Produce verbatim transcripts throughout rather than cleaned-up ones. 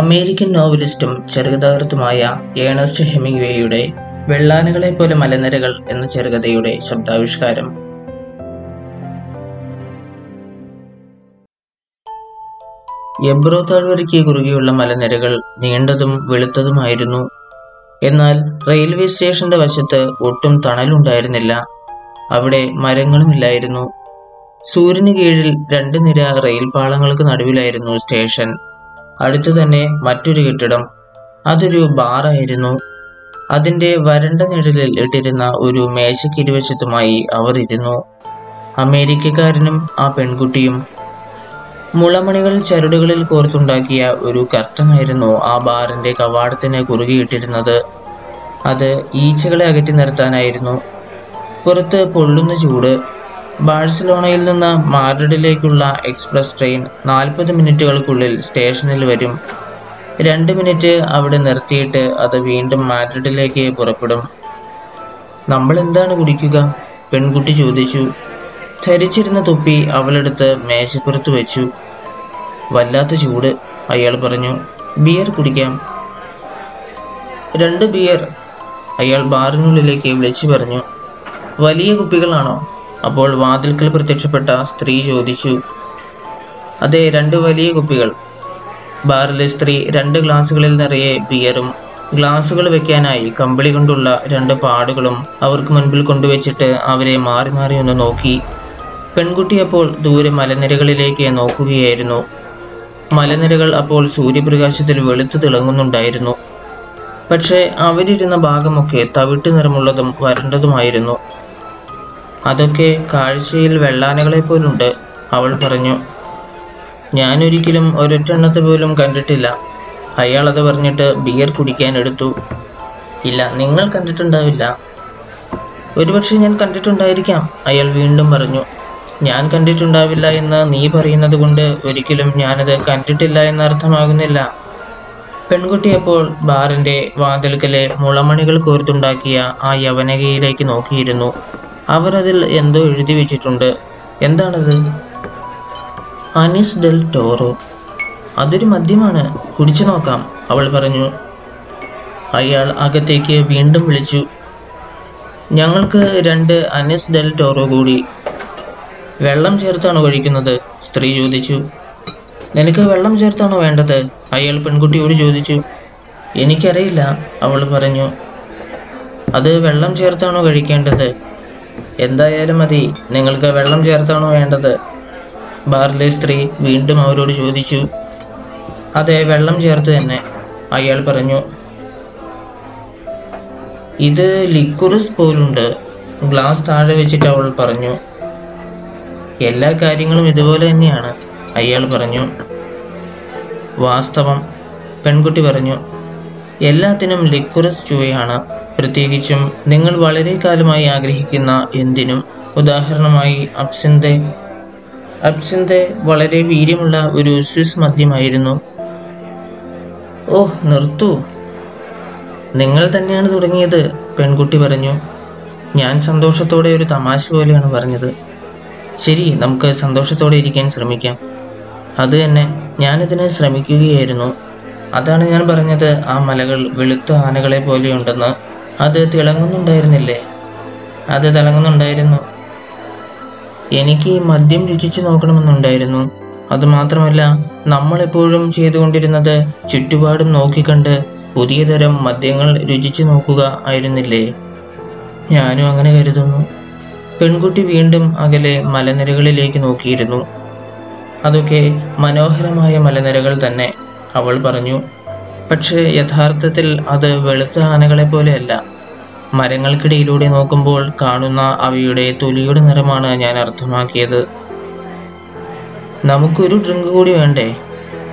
American നോവലിസ്റ്റും ചെറുകഥാകൃത്തുമായ Ernest ഹെമിംഗ്വേയുടെ വെള്ളാനകളെ പോലെ മലനിരകൾ എന്ന ചെറുകഥയുടെ ശബ്ദാവിഷ്കാരം. എബ്രോ താഴ്വരയ്ക്ക് കുറുകെയുള്ള മലനിരകൾ നീണ്ടതും വെളുത്തതുമായിരുന്നു. എന്നാൽ റെയിൽവേ സ്റ്റേഷന്റെ വശത്ത് ഒട്ടും തണലുണ്ടായിരുന്നില്ല. അവിടെ മരങ്ങളുമില്ലായിരുന്നു. സൂര്യന് കീഴിൽ രണ്ട് നിര റെയിൽ പാളങ്ങൾക്ക് നടുവിലായിരുന്നു സ്റ്റേഷൻ. അടുത്തു തന്നെ മറ്റൊരു കെട്ടിടം. അതൊരു ബാറായിരുന്നു. അതിൻ്റെ വരണ്ട നിഴലിൽ ഇട്ടിരുന്ന ഒരു മേശയ്ക്കിരുവശത്തുമായി അവർ ഇരുന്നു, അമേരിക്കക്കാരനും ആ പെൺകുട്ടിയും. മുളമണികൾ ചരടുകളിൽ കോർത്തുണ്ടാക്കിയ ഒരു കർട്ടനായിരുന്നു ആ ബാറിൻ്റെ കവാടത്തിന് കുറുകിയിട്ടിരുന്നത്. അത് ഈച്ചകളെ അകറ്റി നിർത്താനായിരുന്നു. പുറത്ത് പൊള്ളുന്ന ചൂട്. ബാഴ്സലോണയിൽ നിന്ന് മാഡ്രിഡിലേക്കുള്ള എക്സ്പ്രസ് ട്രെയിൻ നാൽപ്പത് മിനിറ്റുകൾക്കുള്ളിൽ സ്റ്റേഷനിൽ വരും. രണ്ട് മിനിറ്റ് അവിടെ നിർത്തിയിട്ട് അത് വീണ്ടും മാഡ്രിഡിലേക്ക് പുറപ്പെടും. "നമ്മൾ എന്താണ് കുടിക്കുക?" പെൺകുട്ടി ചോദിച്ചു. ധരിച്ചിരുന്ന തൊപ്പി അവളെടുത്ത് മേശപ്പുറത്ത് വെച്ചു. "വല്ലാത്ത ചൂട്," അയാൾ പറഞ്ഞു. "ബിയർ കുടിക്കാം." "രണ്ട് ബിയർ," അയാൾ ബാറിനുള്ളിലേക്ക് വിളിച്ചു പറഞ്ഞു. "വലിയ കുപ്പികളാണോ?" അപ്പോൾ വാതിൽക്കൽ പ്രത്യക്ഷപ്പെട്ട സ്ത്രീ ചോദിച്ചു. "അതെ, രണ്ട് വലിയ കുപ്പികൾ." ബാറിലെ സ്ത്രീ രണ്ട് ഗ്ലാസ്സുകളിൽ നിറയെ ബിയറും ഗ്ലാസ്സുകൾ വെക്കാനായി കമ്പിളി കൊണ്ടുള്ള രണ്ട് പാടുകളും അവർക്ക് മുൻപിൽ കൊണ്ടുവച്ചിട്ട് അവരെ മാറി മാറി ഒന്ന് നോക്കി. പെൺകുട്ടി അപ്പോൾ ദൂരെ മലനിരകളിലേക്ക് നോക്കുകയായിരുന്നു. മലനിരകൾ അപ്പോൾ സൂര്യപ്രകാശത്തിൽ വെളുത്തു തിളങ്ങുന്നുണ്ടായിരുന്നു. പക്ഷേ അവരിരുന്ന ഭാഗമൊക്കെ തവിട്ട് നിറമുള്ളതും വരണ്ടതുമായിരുന്നു. "അതൊക്കെ കാഴ്ചയിൽ വെള്ളാനകളെ പോലുണ്ട്," അവൾ പറഞ്ഞു. "ഞാനൊരിക്കലും ഒരൊറ്റെണ്ണത്തെ പോലും കണ്ടിട്ടില്ല." അയാൾ അത് പറഞ്ഞിട്ട് ബിയർ കുടിക്കാൻ എടുത്തു. "ഇല്ല, നിങ്ങൾ കണ്ടിട്ടുണ്ടാവില്ല." "ഒരുപക്ഷെ ഞാൻ കണ്ടിട്ടുണ്ടായിരിക്കാം," അയാൾ വീണ്ടും പറഞ്ഞു. "ഞാൻ കണ്ടിട്ടുണ്ടാവില്ല എന്ന് നീ പറയുന്നത് കൊണ്ട് ഒരിക്കലും ഞാനത് കണ്ടിട്ടില്ല എന്നർത്ഥമാകുന്നില്ല." പെൺകുട്ടി അപ്പോൾ ബാറിൻ്റെ വാതിൽക്കലെ മുളമണികൾ കോർത്തുണ്ടാക്കിയ ആ യവനകയിലേക്ക് നോക്കിയിരുന്നു. അവരതിൽ എന്തോ എഴുതി വെച്ചിട്ടുണ്ട്. "എന്താണത്?" "Anis Del Toro." "അതൊരു മദ്യമാണ്, കുടിച്ചു നോക്കാം," അവൾ പറഞ്ഞു. അയാൾ അകത്തേക്ക് വീണ്ടും വിളിച്ചു. "ഞങ്ങൾക്ക് രണ്ട് അനിസ് ഡെൽ ടോറോ കൂടി." "വെള്ളം ചേർത്താണോ കഴിക്കുന്നത്?" സ്ത്രീ ചോദിച്ചു. "നിനക്ക് വെള്ളം ചേർത്താണോ വേണ്ടത്?" അയാൾ പെൺകുട്ടിയോട് ചോദിച്ചു. "എനിക്കറിയില്ല," അവൾ പറഞ്ഞു. "അത് വെള്ളം ചേർത്താണോ കഴിക്കേണ്ടത്?" "എന്തായാലും മതി. നിങ്ങൾക്ക് വെള്ളം ചേർത്താണോ വേണ്ടത്?" ബാറിലെ സ്ത്രീ വീണ്ടും അവരോട് ചോദിച്ചു. "അതെ, വെള്ളം ചേർത്ത് തന്നെ," അയാൾ പറഞ്ഞു. "ഇത് ലിക്വറിസ് പോലുണ്ട്," ഗ്ലാസ് താഴെ വെച്ചിട്ട് അവൾ പറഞ്ഞു. "എല്ലാ കാര്യങ്ങളും ഇതുപോലെ തന്നെയാണ്," അയാൾ പറഞ്ഞു. "വാസ്തവം," പെൺകുട്ടി പറഞ്ഞു. "എല്ലാത്തിനും ലിക്വറിസ് ചുവയാണ്, പ്രത്യേകിച്ചും നിങ്ങൾ വളരെ കാലമായി ആഗ്രഹിക്കുന്ന എന്തിനും. ഉദാഹരണമായി അബ്സിന്തേ. അബ്സിന്തേ വളരെ വീര്യമുള്ള ഒരു സ്വിസ് മദ്യമായിരുന്നു." "ഓഹ്, നിർത്തൂ. നിങ്ങൾ തന്നെയാണ് തുടങ്ങിയത്," പെൺകുട്ടി പറഞ്ഞു. "ഞാൻ സന്തോഷത്തോടെ ഒരു തമാശ പോലെയാണ് പറഞ്ഞത്." "ശരി, നമുക്ക് സന്തോഷത്തോടെ ഇരിക്കാൻ ശ്രമിക്കാം." "അത് തന്നെ, ഞാനിതിന് ശ്രമിക്കുകയായിരുന്നു. അതാണ് ഞാൻ പറഞ്ഞത് ആ മലകൾ വെളുത്ത ആനകളെ പോലെയുണ്ടെന്ന്. അത് തിളങ്ങുന്നുണ്ടായിരുന്നില്ലേ?" "അത് തിളങ്ങുന്നുണ്ടായിരുന്നു. എനിക്ക് മദ്യം രുചിച്ച് നോക്കണമെന്നുണ്ടായിരുന്നു. അതുമാത്രമല്ല, നമ്മളെപ്പോഴും ചെയ്തുകൊണ്ടിരുന്നത് ചുറ്റുപാടും നോക്കിക്കണ്ട് പുതിയ തരം മദ്യങ്ങൾ രുചിച്ചു നോക്കുക ആയിരുന്നില്ലേ?" "ഞാനും അങ്ങനെ കരുതുന്നു." പെൺകുട്ടി വീണ്ടും അകലെ മലനിരകളിലേക്ക് നോക്കിയിരുന്നു. "അതൊക്കെ മനോഹരമായ മലനിരകൾ തന്നെ," അവൾ പറഞ്ഞു. "പക്ഷേ യഥാർത്ഥത്തിൽ അത് വെളുത്ത ആനകളെ പോലെയല്ല. മരങ്ങൾക്കിടയിലൂടെ നോക്കുമ്പോൾ കാണുന്ന അവയുടെ തൊലിയുടെ നിറമാണ് ഞാൻ അർത്ഥമാക്കിയത്." "നമുക്കൊരു ഡ്രിങ്ക് കൂടി വേണ്ടേ?"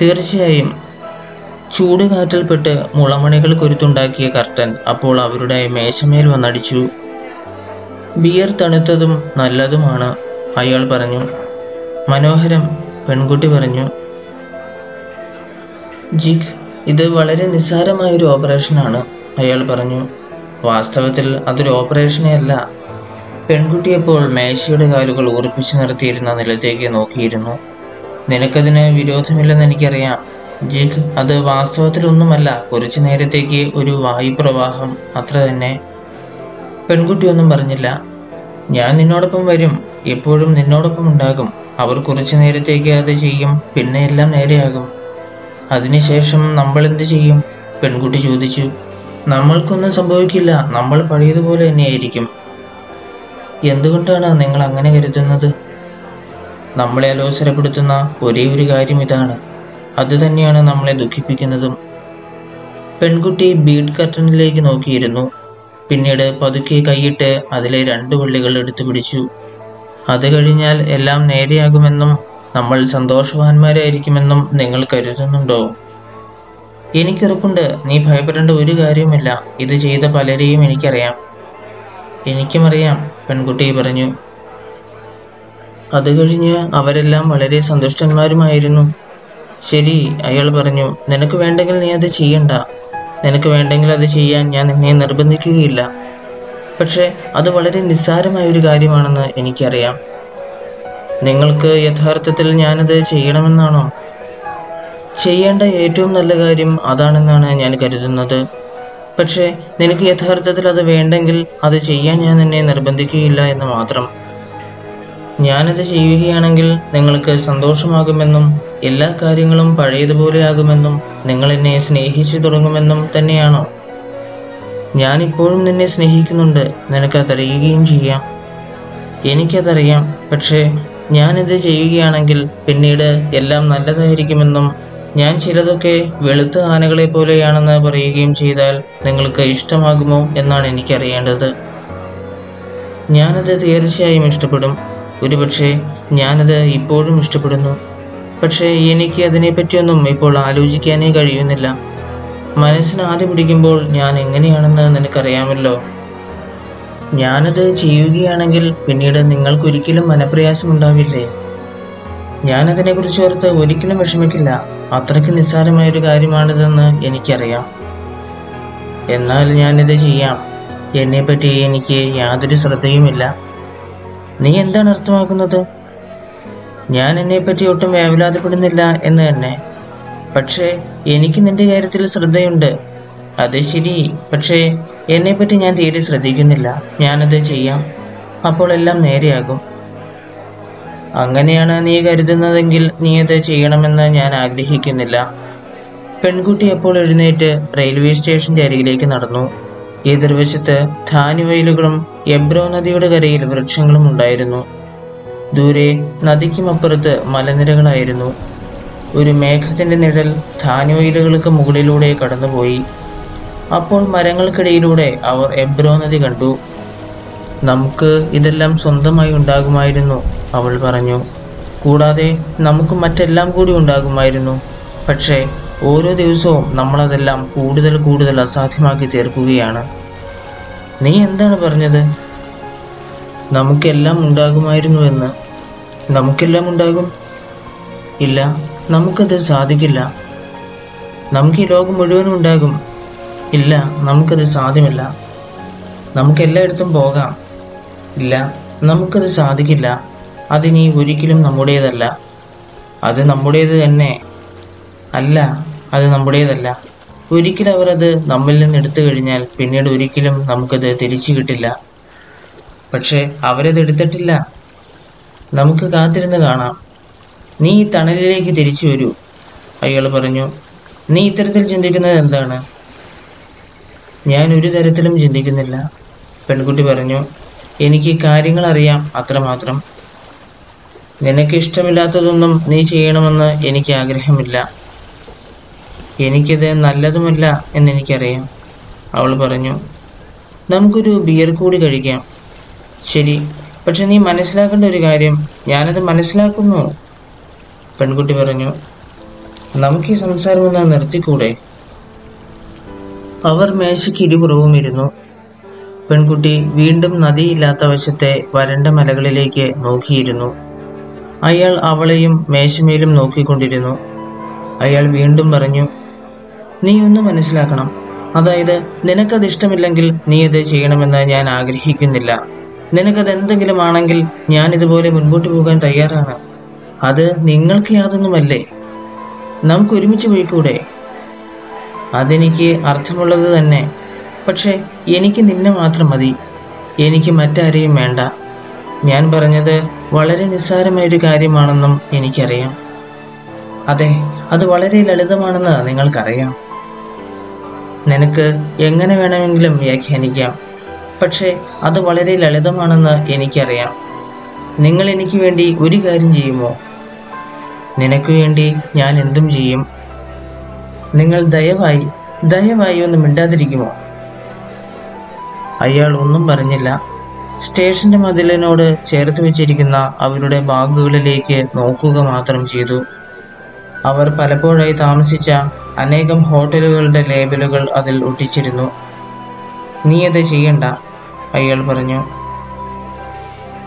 "തീർച്ചയായും." ചൂട് കാറ്റിൽപ്പെട്ട് മുളമണികൾ കൊരുത്തുണ്ടാക്കിയ കർട്ടൻ അപ്പോൾ അവരുടെ മേശമേൽ വന്നടിച്ചു. "ബിയർ തണുത്തതും നല്ലതുമാണ്," അയാൾ പറഞ്ഞു. "മനോഹരം," പെൺകുട്ടി പറഞ്ഞു. "ജിഗ്, ഇത് വളരെ നിസ്സാരമായൊരു ഓപ്പറേഷനാണ്," അയാൾ പറഞ്ഞു. "വാസ്തവത്തിൽ അതൊരു ഓപ്പറേഷനേ അല്ല." പെൺകുട്ടി അപ്പോൾ മേശയുടെ കാലുകൾ ഉറപ്പിച്ചു നിർത്തിയിരുന്ന നിലത്തേക്ക് നോക്കിയിരുന്നു. "നിനക്കതിന് വിരോധമില്ലെന്ന് എനിക്കറിയാം. ജിഗ് അത് വാസ്തവത്തിലൊന്നുമല്ല, കുറച്ചു നേരത്തേക്ക് ഒരു വായുപ്രവാഹം അത്ര തന്നെ. പെൺകുട്ടിയൊന്നും പറഞ്ഞില്ല. ഞാൻ നിന്നോടൊപ്പം വരും, എപ്പോഴും നിന്നോടൊപ്പം ഉണ്ടാകും. അവർ കുറച്ചു നേരത്തേക്ക് അത് ചെയ്യും, പിന്നെ എല്ലാം നേരെയാകും. അതിനുശേഷം നമ്മൾ എന്ത് ചെയ്യും? പെൺകുട്ടി ചോദിച്ചു. നമ്മൾക്കൊന്നും സംഭവിക്കില്ല, നമ്മൾ പഴയതുപോലെ തന്നെയായിരിക്കും. എന്തുകൊണ്ടാണ് നിങ്ങൾ അങ്ങനെ കരുതുന്നത്? നമ്മളെ അലോസരപ്പെടുത്തുന്ന ഒരേ ഒരു കാര്യം ഇതാണ്, അത് തന്നെയാണ് നമ്മളെ ദുഃഖിപ്പിക്കുന്നതും. പെൺകുട്ടി ബീഡ് കർട്ടനിലേക്ക് നോക്കിയിരുന്നു. പിന്നീട് പതുക്കെ കൈയിട്ട് അതിലെ രണ്ട് വള്ളികൾ എടുത്തു പിടിച്ചു. അത് കഴിഞ്ഞാൽ എല്ലാം നേരെയാകുമെന്നും നമ്മൾ സന്തോഷവാന്മാരായിരിക്കുമെന്നും നിങ്ങൾ കരുതുന്നുണ്ടോ? എനിക്കുറപ്പുണ്ട്, നീ ഭയപ്പെടേണ്ട ഒരു കാര്യവുമില്ല. ഇത് ചെയ്ത പലരെയും എനിക്കറിയാം. എനിക്കും അറിയാം, പെൺകുട്ടി പറഞ്ഞു. അത് കഴിഞ്ഞ് അവരെല്ലാം വളരെ സന്തുഷ്ടന്മാരുമായിരുന്നു. ശരി, അയാൾ പറഞ്ഞു, നിനക്ക് വേണ്ടെങ്കിൽ നീ അത് ചെയ്യണ്ട. നിനക്ക് വേണ്ടെങ്കിൽ അത് ചെയ്യാൻ ഞാൻ നിന്നെ നിർബന്ധിക്കുകയില്ല. പക്ഷേ അത് വളരെ നിസ്സാരമായൊരു കാര്യമാണെന്ന് എനിക്കറിയാം. നിങ്ങൾക്ക് യഥാർത്ഥത്തിൽ ഞാനത് ചെയ്യണമെന്നാണോ? ചെയ്യേണ്ട ഏറ്റവും നല്ല കാര്യം അതാണെന്നാണ് ഞാൻ കരുതുന്നത്. പക്ഷേ നിനക്ക് യഥാർത്ഥത്തിൽ അത് വേണ്ടെങ്കിൽ അത് ചെയ്യാൻ ഞാൻ നിന്നെ നിർബന്ധിക്കുകയില്ല എന്ന് മാത്രം. ഞാനത് ചെയ്യുകയാണെങ്കിൽ നിങ്ങൾക്ക് സന്തോഷമാകുമെന്നും എല്ലാ കാര്യങ്ങളും പഴയതുപോലെയാകുമെന്നും നിങ്ങൾ എന്നെ സ്നേഹിച്ചു തുടങ്ങുമെന്നും തന്നെയാണോ? ഞാനിപ്പോഴും നിന്നെ സ്നേഹിക്കുന്നുണ്ട്, നിനക്കതറിയുകയും ചെയ്യാം. എനിക്കതറിയാം. പക്ഷേ ഞാനിത് ചെയ്യുകയാണെങ്കിൽ പിന്നീട് എല്ലാം നല്ലതായിരിക്കുമെന്നും ഞാൻ ചിലതൊക്കെ വെളുത്ത ആനകളെ പോലെയാണെന്ന് പറയുകയും ചെയ്താൽ നിങ്ങൾക്ക് ഇഷ്ടമാകുമോ എന്നാണ് എനിക്കറിയേണ്ടത്. ഞാനത് തീർച്ചയായും ഇഷ്ടപ്പെടും. ഒരുപക്ഷെ ഞാനത് ഇപ്പോഴും ഇഷ്ടപ്പെടുന്നു. പക്ഷേ എനിക്ക് അതിനെപ്പറ്റിയൊന്നും ഇപ്പോൾ ആലോചിക്കാനേ കഴിയുന്നില്ല. മനസ്സിന് ആദ്യ പിടിക്കുമ്പോൾ ഞാൻ എങ്ങനെയാണെന്ന് നിനക്കറിയാമല്ലോ. ഞാനത് ചെയ്യുകയാണെങ്കിൽ പിന്നീട് നിങ്ങൾക്കൊരിക്കലും മനപ്രയാസമുണ്ടാവില്ലേ? ഞാനതിനെക്കുറിച്ച് ഓർത്ത് ഒരിക്കലും വിഷമിക്കില്ല. അത്രയ്ക്ക് നിസ്സാരമായൊരു കാര്യമാണിതെന്ന് എനിക്കറിയാം. എന്നാൽ ഞാനിത് ചെയ്യാം. എന്നെപ്പറ്റി എനിക്ക് യാതൊരു ശ്രദ്ധയുമില്ല. നീ എന്താണ് അർത്ഥമാക്കുന്നത്? ഞാൻ എന്നെപ്പറ്റി ഒട്ടും വേവലാതപ്പെടുന്നില്ല എന്ന് തന്നെ. പക്ഷേ എനിക്ക് നിന്റെ കാര്യത്തിൽ ശ്രദ്ധയുണ്ട്. അത് ശരി, പക്ഷേ എന്നെപ്പറ്റി ഞാൻ തീരെ ശ്രദ്ധിക്കുന്നില്ല. ഞാനത് ചെയ്യാം, അപ്പോൾ എല്ലാം നേരെയാകും. അങ്ങനെയാണ് നീ കരുതുന്നതെങ്കിൽ നീ അത് ചെയ്യണമെന്ന് ഞാൻ ആഗ്രഹിക്കുന്നില്ല. പെൺകുട്ടി അപ്പോൾ എഴുന്നേറ്റ് റെയിൽവേ സ്റ്റേഷൻ്റെ അരികിലേക്ക് നടന്നു. എതിർവശത്ത് ധാന്യവയലുകളും എബ്രോ നദിയുടെ കരയിൽ വൃക്ഷങ്ങളും ഉണ്ടായിരുന്നു. ദൂരെ നദിക്കുമപ്പുറത്ത് മലനിരകളായിരുന്നു. ഒരു മേഘത്തിൻ്റെ നിഴൽ ധാന്യവയലുകൾക്ക് മുകളിലൂടെ കടന്നുപോയി. അപ്പോൾ മരങ്ങൾക്കിടയിലൂടെ അവർ എബ്രോ നദി കണ്ടു. നമുക്ക് ഇതെല്ലാം സ്വന്തമായി ഉണ്ടാകുമായിരുന്നു, അവൾ പറഞ്ഞു. കൂടാതെ നമുക്ക് മറ്റെല്ലാം കൂടി ഉണ്ടാകുമായിരുന്നു. പക്ഷേ ഓരോ ദിവസവും നമ്മളതെല്ലാം കൂടുതൽ കൂടുതൽ അസാധ്യമാക്കി തീർക്കുകയാണ്. നീ എന്താണ് പറഞ്ഞത്? നമുക്കെല്ലാം ഉണ്ടാകുമായിരുന്നു എന്ന്. നമുക്കെല്ലാം ഉണ്ടാകും? ഇല്ല, നമുക്കത് സാധിക്കില്ല. നമുക്ക് ഈ ലോകം മുഴുവനും ഉണ്ടാകും. ഇല്ല, നമുക്കത് സാധ്യമല്ല. നമുക്കെല്ലായിടത്തും പോകാം. ഇല്ല, നമുക്കത് സാധിക്കില്ല. അതിനി ഒരിക്കലും നമ്മുടേതല്ല. അത് നമ്മുടേത് തന്നെ അല്ല. അത് നമ്മുടേതല്ല. ഒരിക്കലും അവർ അത് നമ്മിൽ നിന്ന് എടുത്തു കഴിഞ്ഞാൽ പിന്നീട് ഒരിക്കലും നമുക്കത് തിരിച്ചു കിട്ടില്ല. പക്ഷേ അവരതെടുത്തിട്ടില്ല. നമുക്ക് കാത്തിരുന്ന് കാണാം. നീ ഈ തണലിലേക്ക് തിരിച്ചു വരൂ, അയാൾ പറഞ്ഞു. നീ ഇത്തരത്തിൽ ചിന്തിക്കുന്നത് എന്താണ്? ഞാൻ ഒരു തരത്തിലും ചിന്തിക്കുന്നില്ല, പെൺകുട്ടി പറഞ്ഞു. എനിക്ക് കാര്യങ്ങൾ അറിയാം, അത്രമാത്രം. നിനക്ക് ഇഷ്ടമില്ലാത്തതൊന്നും നീ ചെയ്യണമെന്ന് എനിക്ക് ആഗ്രഹമില്ല. എനിക്കത് നല്ലതുമല്ല എന്നെനിക്കറിയാം, അവൾ പറഞ്ഞു. നമുക്കൊരു ബിയർ കൂടി കഴിക്കാം. ശരി, പക്ഷെ നീ മനസ്സിലാക്കേണ്ട ഒരു കാര്യം. ഞാനത് മനസ്സിലാക്കുന്നു, പെൺകുട്ടി പറഞ്ഞു. നമുക്ക് ഈ സംസാരം ഒന്ന് നിർത്തിക്കൂടെ? അവർ മേശയ്ക്ക് ഇരുപുറവും ഇരുന്നു. പെൺകുട്ടി വീണ്ടും നദിയില്ലാത്ത വശത്തെ വരണ്ട മലകളിലേക്ക് നോക്കിയിരുന്നു. അയാൾ അവളെയും മേശമേലും നോക്കിക്കൊണ്ടിരുന്നു. അയാൾ വീണ്ടും പറഞ്ഞു, നീ ഒന്ന് മനസ്സിലാക്കണം. അതായത് നിനക്കത് ഇഷ്ടമില്ലെങ്കിൽ നീ അത് ചെയ്യണമെന്ന് ഞാൻ ആഗ്രഹിക്കുന്നില്ല. നിനക്കതെന്തെങ്കിലും ആണെങ്കിൽ ഞാൻ ഇതുപോലെ മുൻപോട്ട് പോകാൻ തയ്യാറാണ്. അത് നിങ്ങൾക്ക് യാതൊന്നുമല്ലേ? നമുക്ക് ഒരുമിച്ച് പോയിക്കൂടെ? അതെനിക്ക് അർത്ഥമുള്ളത് തന്നെ. പക്ഷേ എനിക്ക് നിന്നെ മാത്രം മതി, എനിക്ക് മറ്റാരെയും വേണ്ട. ഞാൻ പറഞ്ഞത് വളരെ നിസ്സാരമായൊരു കാര്യമാണെന്നും എനിക്കറിയാം. അതെ, അത് വളരെ ലളിതമാണെന്ന് നിങ്ങൾക്കറിയാം. നിനക്ക് എങ്ങനെ വേണമെങ്കിലും വ്യാഖ്യാനിക്കാം, പക്ഷേ അത് വളരെ ലളിതമാണെന്ന് എനിക്കറിയാം. നിങ്ങൾ എനിക്ക് വേണ്ടി ഒരു കാര്യം ചെയ്യുമോ? നിനക്ക് വേണ്ടി ഞാൻ എന്തും ചെയ്യും. നിങ്ങൾ ദയവായി ദയവായി ഒന്ന് മിണ്ടാതിരിക്കുമോ? അയാൾ ഒന്നും പറഞ്ഞില്ല. സ്റ്റേഷൻ്റെ മതിലിനോട് ചേർത്ത് വെച്ചിരിക്കുന്ന അവരുടെ ബാഗുകളിലേക്ക് നോക്കുക മാത്രം ചെയ്തു. അവർ പലപ്പോഴായി താമസിച്ച അനേകം ഹോട്ടലുകളുടെ ലേബലുകൾ അതിൽ ഒട്ടിച്ചിരുന്നു. നീ അത് ചെയ്യണ്ട, അയാൾ പറഞ്ഞു.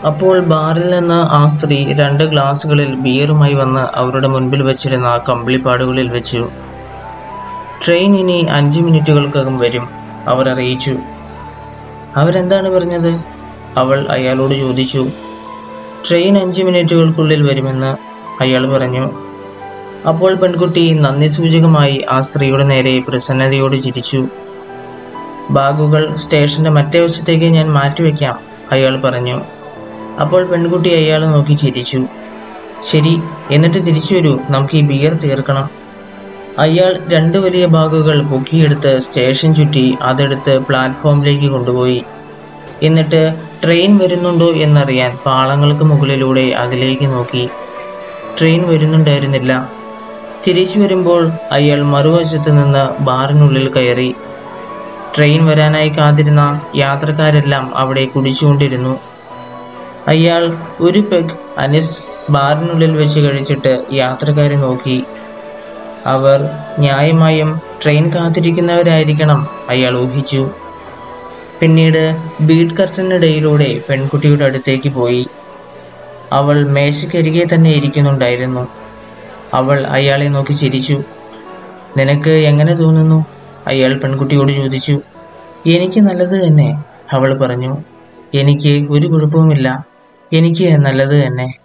അപ്പോൾ ബാറിൽ നിന്ന് ആ സ്ത്രീ രണ്ട് ഗ്ലാസ്സുകളിൽ ബിയറുമായി വന്ന് അവരുടെ മുൻപിൽ വെച്ചിരുന്ന കമ്പിളിപ്പാടുകളിൽ വെച്ചു. ട്രെയിൻ ഇനി അഞ്ച് മിനിറ്റുകൾക്കകം വരും, അവർ അറിയിച്ചു. അവരെന്താണ് പറഞ്ഞത്? അവൾ അയാളോട് ചോദിച്ചു. ട്രെയിൻ അഞ്ച് മിനിറ്റുകൾക്കുള്ളിൽ വരുമെന്ന് അയാൾ പറഞ്ഞു. അപ്പോൾ പെൺകുട്ടി നന്ദി സൂചകമായി ആ സ്ത്രീയുടെ നേരെ പ്രസന്നതയോട് ചിരിച്ചു. ബാഗുകൾ സ്റ്റേഷൻ്റെ മറ്റേ വശത്തേക്ക് ഞാൻ മാറ്റിവെക്കാം, അയാൾ പറഞ്ഞു. അപ്പോൾ പെൺകുട്ടി അയാളെ നോക്കി ചിരിച്ചു. ശരി, എന്നിട്ട് തിരിച്ചു വരൂ, നമുക്ക് ഈ ബിയർ തീർക്കണം. അയാൾ രണ്ട് വലിയ ബാഗുകൾ പൊക്കിയെടുത്ത് സ്റ്റേഷൻ ചുറ്റി അതെടുത്ത് പ്ലാറ്റ്ഫോമിലേക്ക് കൊണ്ടുപോയി. എന്നിട്ട് ട്രെയിൻ വരുന്നുണ്ടോ എന്നറിയാൻ പാളങ്ങൾക്ക് മുകളിലൂടെ അകലേക്ക് നോക്കി. ട്രെയിൻ വരുന്നുണ്ടായിരുന്നില്ല. തിരിച്ചു വരുമ്പോൾ അയാൾ മറുവശത്ത് നിന്ന് ബാറിനുള്ളിൽ കയറി. ട്രെയിൻ വരാനായി കാത്തിരുന്ന യാത്രക്കാരെല്ലാം അവിടെ കുടിച്ചുകൊണ്ടിരുന്നു. അയാൾ ഒരു പെഗ് അനിസ് ബാറിനുള്ളിൽ വെച്ച് കഴിച്ചിട്ട് യാത്രക്കാരെ നോക്കി. അവർ ന്യായമായും ട്രെയിൻ കാത്തിരിക്കുന്നവരായിരിക്കണം, അയാൾ ഊഹിച്ചു. പിന്നീട് ബീഡ് കർട്ടനിടയിലൂടെ പെൺകുട്ടിയുടെ അടുത്തേക്ക് പോയി. അവൾ മേശക്കരികെ തന്നെ ഇരിക്കുന്നുണ്ടായിരുന്നു. അവൾ അയാളെ നോക്കി ചിരിച്ചു. നിനക്ക് എങ്ങനെ തോന്നുന്നു? അയാൾ പെൺകുട്ടിയോട് ചോദിച്ചു. എനിക്ക് നല്ലത് തന്നെ, അവൾ പറഞ്ഞു. എനിക്ക് ഒരു കുഴപ്പവുമില്ല, എനിക്ക് നല്ലത് തന്നെ.